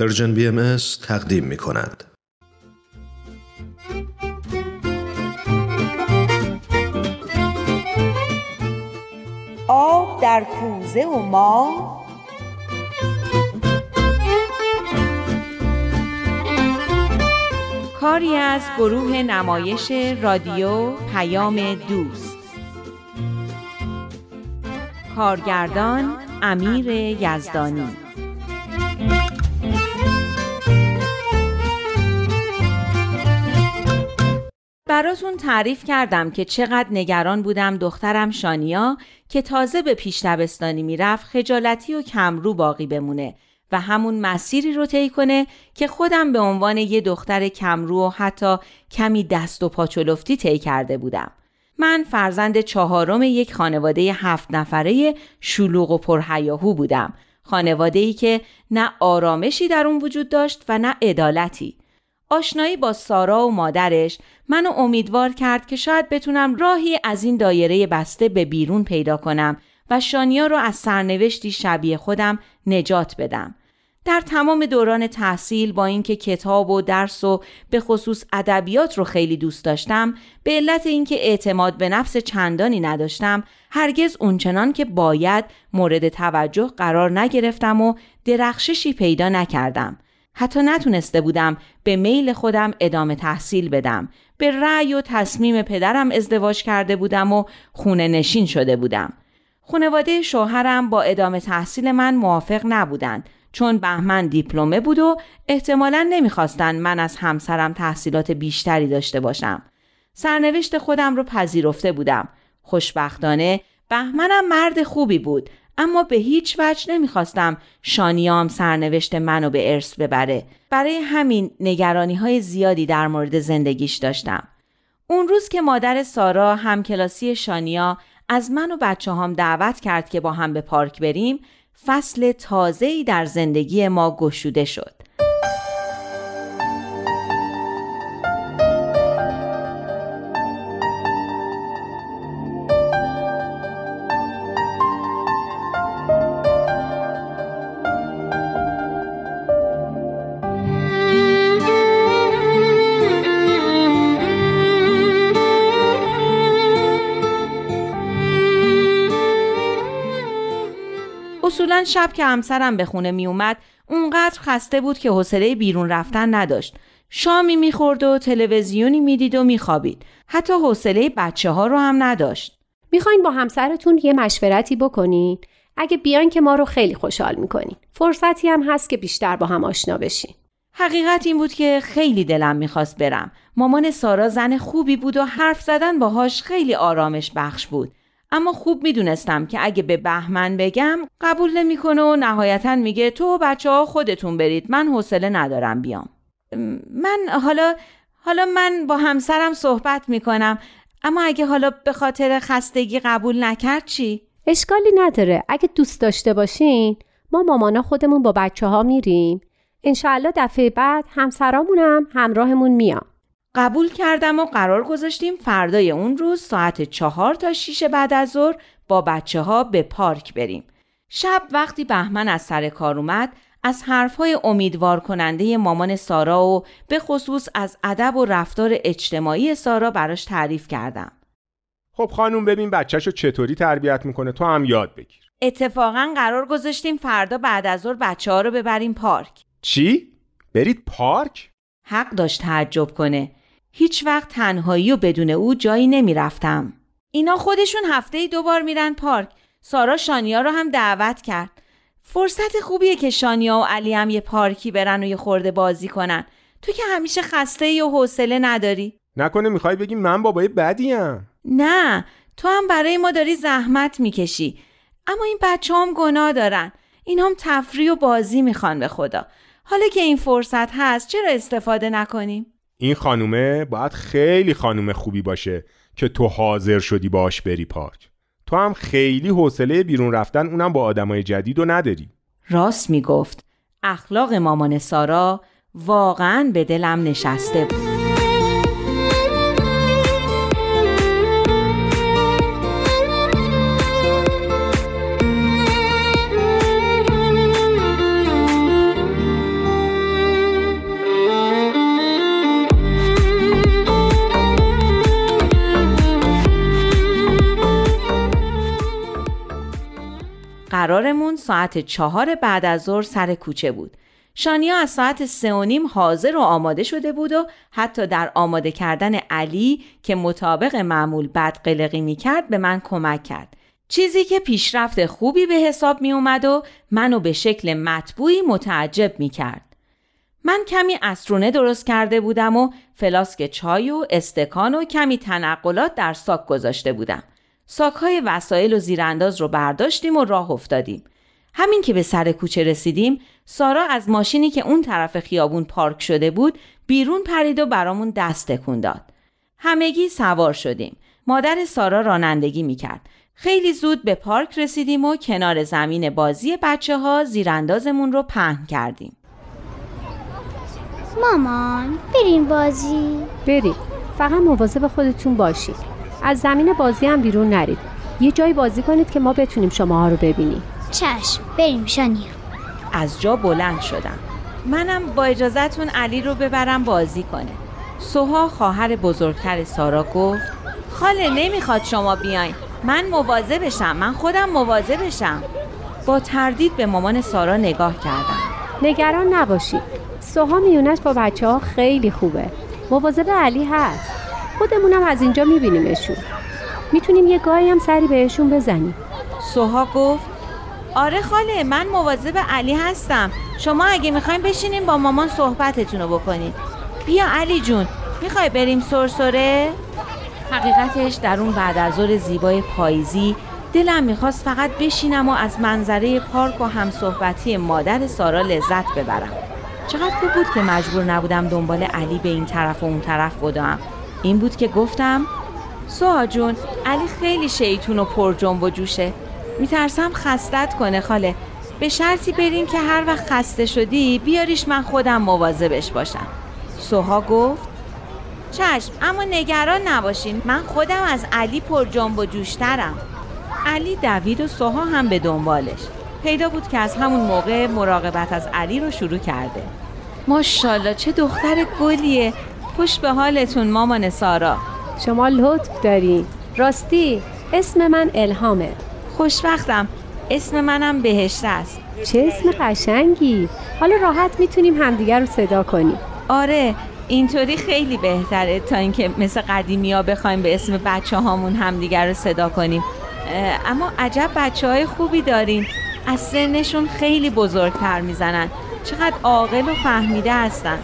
پرژن BMS تقدیم می کند. آب در کوزه و ما، کاری از گروه نمایش رادیو پیام دوست، کارگردان امیر یزدانی. براتون تعریف کردم که چقدر نگران بودم دخترم شانیا که تازه به پیش دبستانی میرفت خجالتی و کمرو باقی بمونه و همون مسیری رو طی کنه که خودم به عنوان یه دختر کمرو و حتی کمی دست و پاچلفتی طی کرده بودم. من فرزند چهارم یک خانواده 7 نفره شلوغ و پرهیاهو بودم، خانواده‌ای که نه آرامشی در اون وجود داشت و نه عدالتی. آشنایی با سارا و مادرش منو امیدوار کرد که شاید بتونم راهی از این دایره بسته به بیرون پیدا کنم و شانیا رو از سرنوشتی شبیه خودم نجات بدم. در تمام دوران تحصیل با اینکه کتاب و درس و به خصوص ادبیات رو خیلی دوست داشتم، به علت اینکه اعتماد به نفس چندانی نداشتم، هرگز اونچنان که باید مورد توجه قرار نگرفتم و درخششی پیدا نکردم. حتی نتونسته بودم به میل خودم ادامه تحصیل بدم. به رأی و تصمیم پدرم ازدواج کرده بودم و خونه نشین شده بودم. خانواده شوهرم با ادامه تحصیل من موافق نبودند، چون بهمن دیپلمه بود و احتمالاً نمیخواستن من از همسرم تحصیلات بیشتری داشته باشم. سرنوشت خودم رو پذیرفته بودم. خوشبختانه بهمنم مرد خوبی بود، اما به هیچ وجه نمیخواستم شانیام سرنوشت منو به ارث ببره. برای همین نگرانی‌های زیادی در مورد زندگیش داشتم. اون روز که مادر سارا همکلاسی شانیا از من و بچه‌هام دعوت کرد که با هم به پارک بریم، فصل تازه‌ای در زندگی ما گشوده شد. اصولاً شب که همسرم به خونه می اومد اونقدر خسته بود که حوصله بیرون رفتن نداشت. شامی می خورد و تلویزیونی می دید و می خوابید. حتی حوصله بچه ها رو هم نداشت. می خواین با همسرتون یه مشورتی بکنین؟ اگه بیان که ما رو خیلی خوشحال می کنین. فرصتی هم هست که بیشتر با هم آشنا بشین. حقیقت این بود که خیلی دلم می خواست برم. مامان سارا زن خوبی بود و حرف زدن باهاش خیلی آرامش بخش بود. اما خوب میدونستم که اگه به بهمن بگم قبول نمیکنه و نهایتاً میگه تو بچه‌ها خودتون برید، من حوصله ندارم بیام. من حالا من با همسرم صحبت میکنم، اما اگه حالا به خاطر خستگی قبول نکرد چی؟ اشکالی نداره. اگه دوست داشته باشین ما مامانا خودمون با بچه‌ها میریم. انشالله دفعه بعد همسرامونم همراهمون میام. قبول کردم و قرار گذاشتیم فردای اون روز ساعت 4 تا 6 بعد از ظهر با بچه ها به پارک بریم. شب وقتی بهمن از سر کار اومد، از حرفهای امیدوار کننده مامان سارا و به خصوص از ادب و رفتار اجتماعی سارا براش تعریف کردم. خب خانوم ببین بچه‌شو چطوری تربیت میکنه، تو هم یاد بگیر. اتفاقا قرار گذاشتیم فردا بعد از ظهر بچه‌ها رو ببریم پارک. چی؟ برید پارک؟ حق داشت تعجب کنه. هیچ وقت تنهایی و بدون او جایی نمی رفتم. اینا خودشون هفته‌ای 2 بار میرن پارک. سارا شانیا رو هم دعوت کرد. فرصت خوبیه که شانیا و علی هم یه پارکی برن و یه خورده بازی کنن. تو که همیشه خسته‌ای و حوصله نداری. نکنه میخوای بگی من بابای بدیم؟ نه، تو هم برای ما داری زحمت میکشی. اما این بچه‌هام گناه دارن. اینا هم تفریح و بازی میخوان به خدا. حالا که این فرصت هست چرا استفاده نکنیم؟ این خانومه باید خیلی خانوم خوبی باشه که تو حاضر شدی باش بری پارک. تو هم خیلی حوصله بیرون رفتن اونم با آدمای جدیدو نداری. راست میگفت. اخلاق مامان سارا واقعاً به دلم نشسته بود. قرارمون ساعت 4 بعد از ظهر سر کوچه بود. شانیا از ساعت 3:30 حاضر و آماده شده بود و حتی در آماده کردن علی که مطابق معمول بد قلقی می کرد به من کمک کرد. چیزی که پیشرفت خوبی به حساب می اومد و منو به شکل مطبوعی متعجب می کرد. من کمی اسرونه درست کرده بودم و فلاسک چای و استکان و کمی تنقلات در ساک گذاشته بودم. ساک‌های وسایل و زیرانداز رو برداشتیم و راه افتادیم. همین که به سر کوچه رسیدیم، سارا از ماشینی که اون طرف خیابون پارک شده بود بیرون پرید و برامون دست تکون داد. همگی سوار شدیم. مادر سارا رانندگی میکرد. خیلی زود به پارک رسیدیم و کنار زمین بازی بچه‌ها زیراندازمون رو پهن کردیم. مامان، بریم بازی. بریم. فقط مواظب خودتون باشید. از زمین بازی هم بیرون نرید. یه جایی بازی کنید که ما بتونیم شماها رو ببینیم. چشم، بریم شانیا. از جا بلند شدم. منم با اجازهتون علی رو ببرم بازی کنه. سوها خواهر بزرگتر سارا گفت: خاله نمیخواد شما بیاین. من مواظبشم. من خودم مواظبشم. با تردید به مامان سارا نگاه کردم. نگران نباشید. سوها میونش با بچه‌ها خیلی خوبه. مواظب علی هست. خودمونم از اینجا میبینیمشون. میتونیم یه گاهی هم سری بهشون بزنیم. سوها گفت: آره خاله، من مواظب علی هستم. شما اگه میخواین بشینین با مامان صحبتتون رو بکنید. بیا علی جون، میخوای بریم سرسره؟ حقیقتش در اون بعد از ظهر زیبای پاییزی دلم میخواست فقط بشینم و از منظره پارک و همصحبتی مادر سارا لذت ببرم. چقدر خوب بود که مجبور نبودم دنبال علی به این طرف و اون طرف بدوم. این بود که گفتم: سوها جون، علی خیلی شیطون و پر جنب و جوشه. میترسم خستت کنه خاله. به شرطی بریم که هر وقت خسته شدی بیاریش، من خودم مواظبش باشم. سوها گفت: چشم، اما نگران نباشین. من خودم از علی پر جنب و جوشترم. علی دوید و سوها هم به دنبالش. پیدا بود که از همون موقع مراقبت از علی رو شروع کرده. ماشاءالله چه دختر گلیه. خوش به حالتون مامان سارا. شما لطف داری. راستی اسم من الهامه. خوشبختم. اسم منم بهشت است. چه اسم قشنگی. حالا راحت میتونیم همدیگر رو صدا کنیم. آره، اینطوری خیلی بهتره تا اینکه مثل قدیمی‌ها بخوایم به اسم بچه‌هامون همدیگر رو صدا کنیم. اما عجب بچه‌های خوبی دارین. از سنشون خیلی بزرگتر میزنن. چقدر عاقل و فهمیده هستن.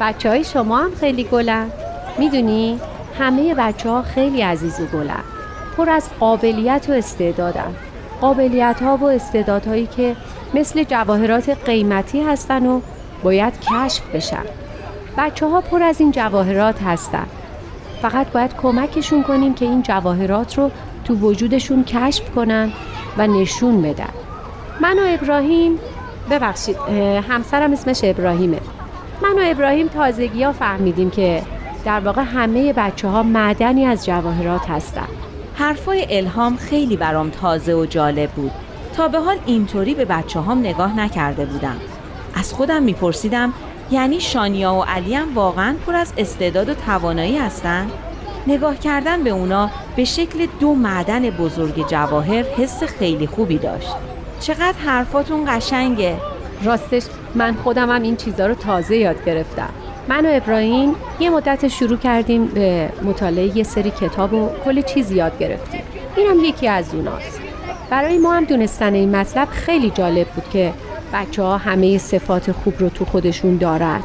بچه‌های شما هم خیلی گلن. میدونی همه بچه‌ها خیلی عزیز و گلن. پر از قابلیت و استعدادن. قابلیت‌ها و استعدادهایی که مثل جواهرات قیمتی هستن و باید کشف بشن. بچه‌ها پر از این جواهرات هستن. فقط باید کمکشون کنیم که این جواهرات رو تو وجودشون کشف کنن و نشون بدن. من و ابراهیم، ببخشید همسرم اسمش ابراهیمه، من و ابراهیم تازگی‌ها فهمیدیم که در واقع همه بچه‌ها معدنی از جواهرات هستن. حرفای الهام خیلی برام تازه و جالب بود. تا به حال اینطوری به بچه‌هام نگاه نکرده بودم. از خودم میپرسیدم یعنی شانیا و علی هم واقعاً پر از استعداد و توانایی هستن؟ نگاه کردن به اونا به شکل دو معدن بزرگ جواهر حس خیلی خوبی داشت. چقدر حرفاتون قشنگه. راستش من خودم هم این چیزا رو تازه یاد گرفتم. من و ابراهیم یه مدت شروع کردیم به مطالعه یه سری کتاب و کلی چیز یاد گرفتیم. اینم یکی از اوناست. برای ما هم دونستن این مطلب خیلی جالب بود که بچه‌ها همه صفات خوب رو تو خودشون دارن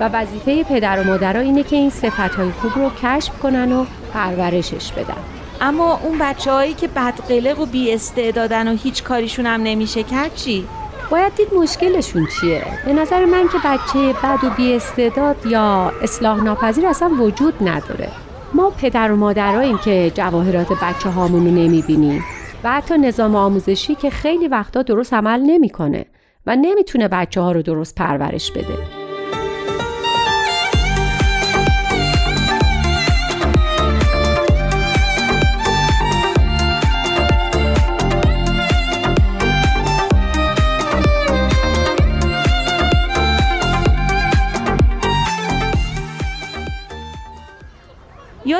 و وظیفه پدر و مادرها اینه که این صفت‌های خوب رو کشف کنن و پرورشش بدن. اما اون بچه‌هایی که بدقلق و بی‌استعدادن و هیچ کاریشون هم نمیشه کرد چی؟ باید دید مشکلشون چیه. به نظر من که بچه بد و بی‌استعداد یا اصلاح ناپذیر اصلا وجود نداره. ما پدر و مادراییم که جواهرات بچه هامون رو نمیبینیم و حتی نظام آموزشی که خیلی وقتا درست عمل نمیکنه و نمیتونه بچه ها رو درست پرورش بده.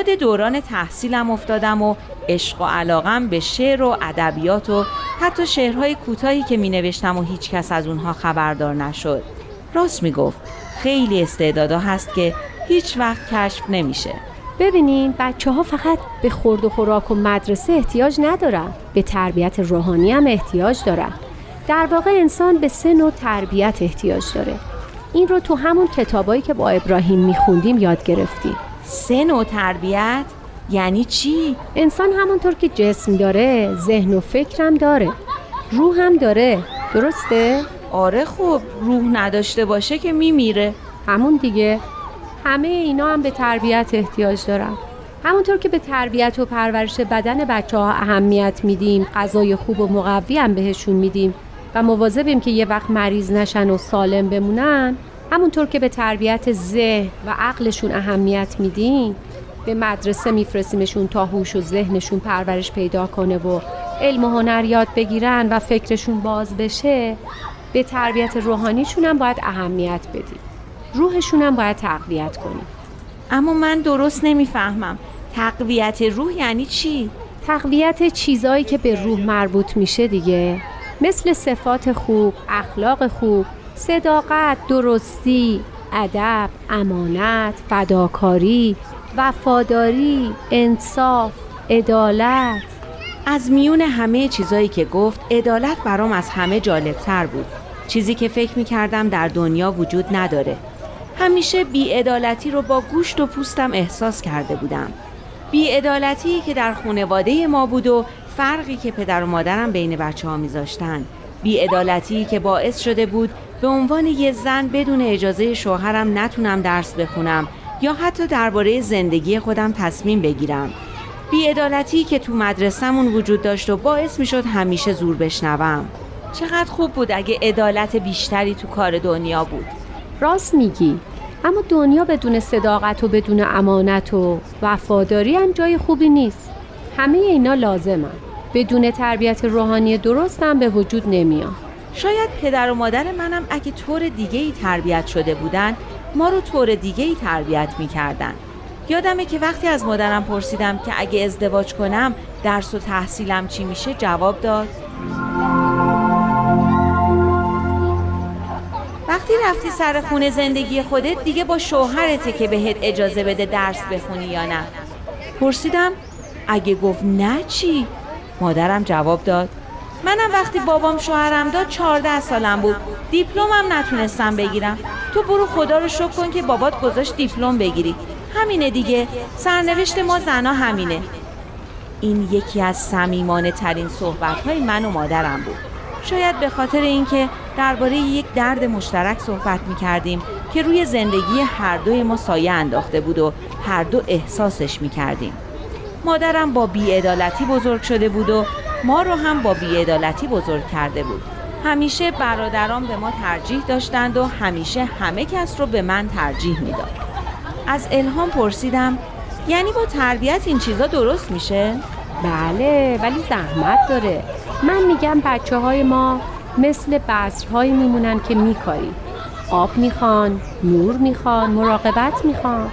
یاد دوران تحصیلم افتادم و عشق و علاقم به شعر و ادبیات و حتی شعرهای کوتاهی که می نوشتم و هیچ کس از اونها خبردار نشد. راست می گفت، خیلی استعدادا هست که هیچ وقت کشف نمیشه. ببینین بچه ها فقط به خورد و خوراک و مدرسه احتیاج ندارن، به تربیت روحانی هم احتیاج دارن. در واقع انسان به سه نوع تربیت احتیاج داره. این رو تو همون کتابایی که با ابراهیم میخوندیم یاد گرفتیم. سه نوع تربیت؟ یعنی چی؟ انسان همونطور که جسم داره، ذهن و فکرم داره، روح هم داره، درسته؟ آره، خب روح نداشته باشه که میمیره. همون دیگه. همه اینا هم به تربیت احتیاج دارن. همونطور که به تربیت و پرورش بدن بچه ها اهمیت میدیم، غذای خوب و مقوی هم بهشون میدیم و مواظبیم که یه وقت مریض نشن و سالم بمونن، همونطور که به تربیت ذهن و عقلشون اهمیت میدیم، به مدرسه میفرستیمشون تا هوش و ذهنشون پرورش پیدا کنه و علم و هنر یاد بگیرن و فکرشون باز بشه، به تربیت روحانیشون هم باید اهمیت بدیم. روحشون هم باید تقویت کنیم. اما من درست نمیفهمم. تقویت روح یعنی چی؟ تقویت چیزایی که به روح مربوط میشه دیگه، مثل صفات خوب، اخلاق خوب، صداقت، درستی، ادب، امانت، فداکاری، وفاداری، انصاف، عدالت. از میون همه چیزایی که گفت، عدالت برام از همه جالبتر بود. چیزی که فکر میکردم در دنیا وجود نداره. همیشه بی‌عدالتی رو با گوشت و پوستم احساس کرده بودم. بی‌عدالتی که در خانواده ما بود و فرقی که پدر و مادرم بین بچه ها میذاشتن، بی‌عدالتی که باعث شده بود به عنوان یه زن بدون اجازه شوهرم نتونم درس بخونم یا حتی درباره زندگی خودم تصمیم بگیرم. بی‌عدالتی که تو مدرسمون وجود داشت و باعث میشد همیشه زور بشنوم. چقدر خوب بود اگه عدالت بیشتری تو کار دنیا بود. راست میگی، اما دنیا بدون صداقت و بدون امانت و وفاداری هم جای خوبی نیست. همه اینا لازمه. بدون تربیت روحانی درست هم به وجود نمیاد. شاید پدر و مادر منم اگه طور دیگه‌ای تربیت شده بودن، ما رو طور دیگه‌ای تربیت میکردن. یادمه که وقتی از مادرم پرسیدم که اگه ازدواج کنم درس و تحصیلم چی میشه، جواب داد: وقتی رفتی سر خونه زندگی خودت، دیگه با شوهرته که بهت اجازه بده درس بخونی یا نه. پرسیدم اگه گفت نه چی؟ مادرم جواب داد: منم وقتی بابام شوهرم داد 14 سالم بود، دیپلمم نتونستم بگیرم. تو برو خدا رو شکر کن که بابات گذاشت دیپلم بگیری. همینه دیگه، سرنوشت ما زنا همینه. این یکی از صمیمانه ترین صحبت‌های من و مادرم بود. شاید به خاطر اینکه درباره یک درد مشترک صحبت می‌کردیم که روی زندگی هر دوی ما سایه انداخته بود و هر دو احساسش می‌کردیم. مادرم با بی‌عدالتی بزرگ شده بود و ما رو هم با بی‌عدالتی بزرگ کرده بود. همیشه برادرام به ما ترجیح داشتند و همیشه همه کس رو به من ترجیح می‌داد. از الهام پرسیدم: یعنی با تربیت این چیزا درست میشه؟ بله، ولی زحمت داره. من میگم بچه های ما مثل بذرهایی میمونن که میکاری. آب میخوان، نور میخوان، مراقبت میخوان.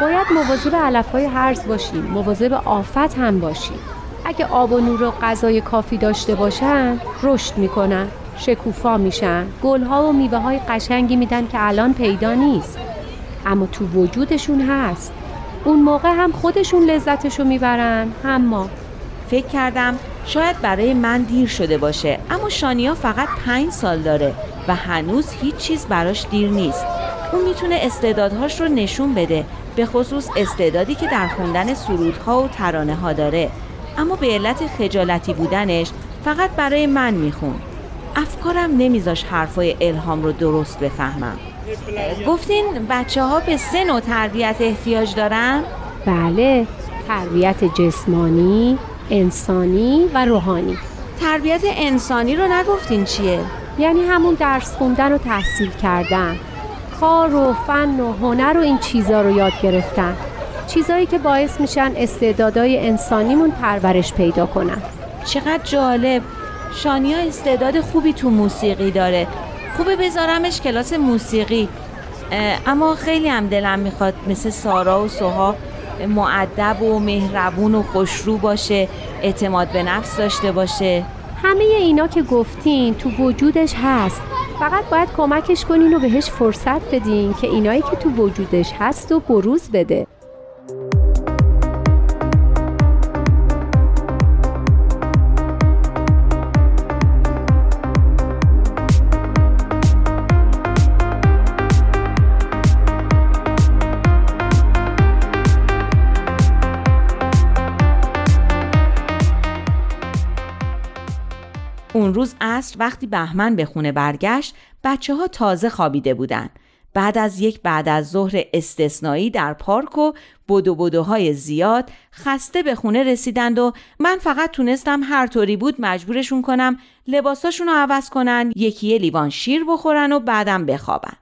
باید مواظب علف های هرز باشیم، مواظب آفت هم باشیم. اگه آب و نور و غذای کافی داشته باشن، رشد میکنن، شکوفا میشن، گلها و میوه های قشنگی میدن که الان پیدا نیست، اما تو وجودشون هست. اون موقع هم خودشون لذتشو میبرن، هم ما. فکر کردم شاید برای من دیر شده باشه، اما شانیا فقط 5 سال داره و هنوز هیچ چیز براش دیر نیست. اون میتونه استعدادهاش رو نشون بده، به خصوص استعدادی که در خوندن سرودها و ترانه ها داره، اما به علت خجالتی بودنش فقط برای من میخون. افکارم نمیذاش حرفای الهام رو درست بفهمم. گفتین بچه ها به 3 نوع تربیت احتیاج دارن؟ بله، تربیت جسمانی، انسانی و روحانی. تربیت انسانی رو نگفتین چیه؟ یعنی همون درس خوندن و تحصیل کردن، کار و فن و هنر و این چیزا رو یاد گرفتن، چیزایی که باعث میشن استعدادهای انسانیمون پرورش پیدا کنن. چقدر جالب. شانیا استعداد خوبی تو موسیقی داره، خوبه بذارمش کلاس موسیقی. اما خیلی هم دلم میخواد مثل سارا و سوها مؤدب و مهربون و خوشرو باشه، اعتماد به نفس داشته باشه. همه اینا که گفتین تو وجودش هست، فقط باید کمکش کنین و بهش فرصت بدین که اینایی که تو وجودش هست و بروز بده. اون روز عصر وقتی بهمن به خونه برگشت، بچه ها تازه خوابیده بودن. بعد از ظهر استثنایی در پارک و بدوهای زیاد خسته به خونه رسیدند و من فقط تونستم هر طوری بود مجبورشون کنم لباساشون رو عوض کنن، یکی یه لیوان شیر بخورن و بعدم بخوابن.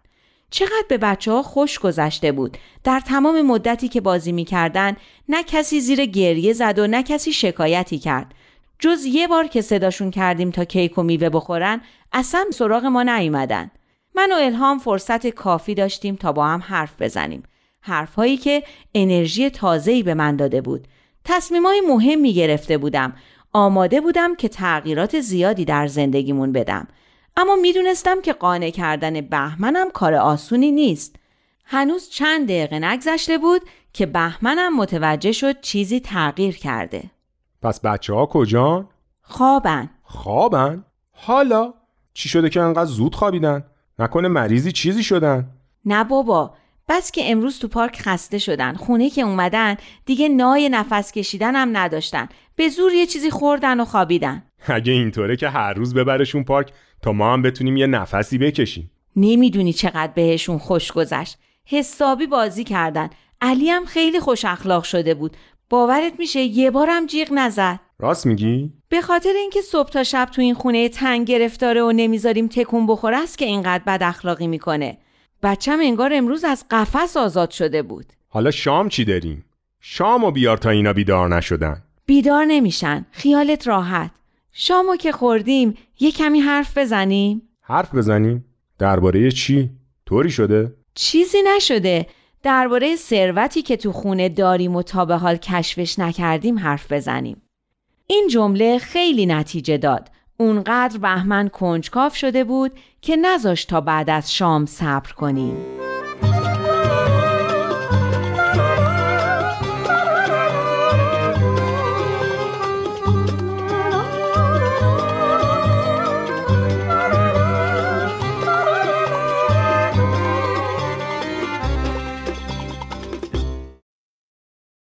چقدر به بچه ها خوش گذشته بود. در تمام مدتی که بازی می‌کردن، نه کسی زیر گریه زد و نه کسی شکایتی کرد. جز یه بار که صداشون کردیم تا کیک و میوه بخورن، اصلا سراغ ما نیومدن. من و الهام فرصت کافی داشتیم تا با هم حرف بزنیم. حرفهایی که انرژی تازه‌ای به من داده بود. تصمیمای مهمی گرفته بودم. آماده بودم که تغییرات زیادی در زندگیمون بدم. اما میدونستم که قانع کردن بهمنم کار آسونی نیست. هنوز چند دقیقه نگذشته بود که بهمنم متوجه شد چیزی تغییر کرده. پس بچه ها کجان؟ خوابن؟ حالا؟ چی شده که انقدر زود خوابیدن؟ نکنه مریضی چیزی شدن؟ نه بابا، بس که امروز تو پارک خسته شدن. خونه که اومدن دیگه نای نفس کشیدن هم نداشتن. به زور یه چیزی خوردن و خوابیدن. اگه اینطوره که هر روز ببرشون پارک تا ما هم بتونیم یه نفسی بکشیم. نمیدونی چقدر بهشون خوش گذشت. حسابی بازی کردن. علی هم خیلی خوش اخلاق شده بود. باورت میشه یه بارم جیغ نزد. راست میگی؟ به خاطر اینکه صبح تا شب تو این خونه تنگ گرفتاره و نمیذاریم تکون بخوره است که اینقدر بد اخلاقی میکنه. بچم انگار امروز از قفس آزاد شده بود. حالا شام چی داریم؟ شامو بیار تا اینا بیدار نشدن. بیدار نمیشن، خیالت راحت. شامو که خوردیم یه کمی حرف بزنیم؟ درباره چی؟ طوری شده؟ چیزی نشده. درباره ثروتی که تو خونه داریم و تا به حال کشفش نکردیم حرف بزنیم. این جمله خیلی نتیجه داد. اونقدر بهمن کنجکاو شده بود که نذاشت تا بعد از شام صبر کنیم.